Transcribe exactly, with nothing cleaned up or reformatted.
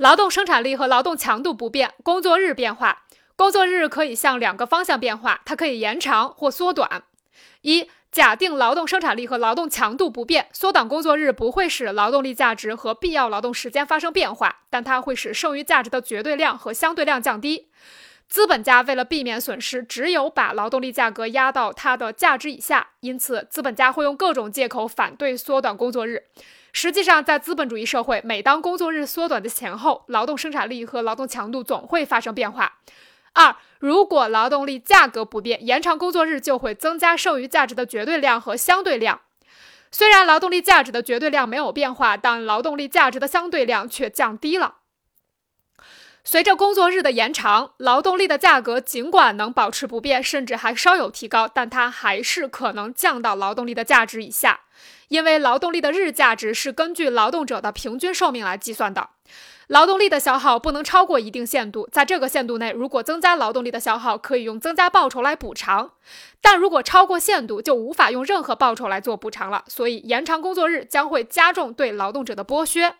劳动生产力和劳动强度不变，工作日变化。工作日可以向两个方向变化，它可以延长或缩短。一、假定劳动生产力和劳动强度不变，缩短工作日不会使劳动力价值和必要劳动时间发生变化，但它会使剩余价值的绝对量和相对量降低。资本家为了避免损失，只有把劳动力价格压到它的价值以下，因此资本家会用各种借口反对缩短工作日。实际上，在资本主义社会，每当工作日缩短的前后，劳动生产力和劳动强度总会发生变化。二、如果劳动力价格不变，延长工作日就会增加剩余价值的绝对量和相对量。虽然劳动力价值的绝对量没有变化，但劳动力价值的相对量却降低了。随着工作日的延长，劳动力的价格尽管能保持不变，甚至还稍有提高，但它还是可能降到劳动力的价值以下，因为劳动力的日价值是根据劳动者的平均寿命来计算的。劳动力的消耗不能超过一定限度，在这个限度内，如果增加劳动力的消耗，可以用增加报酬来补偿，但如果超过限度，就无法用任何报酬来做补偿了，所以延长工作日将会加重对劳动者的剥削。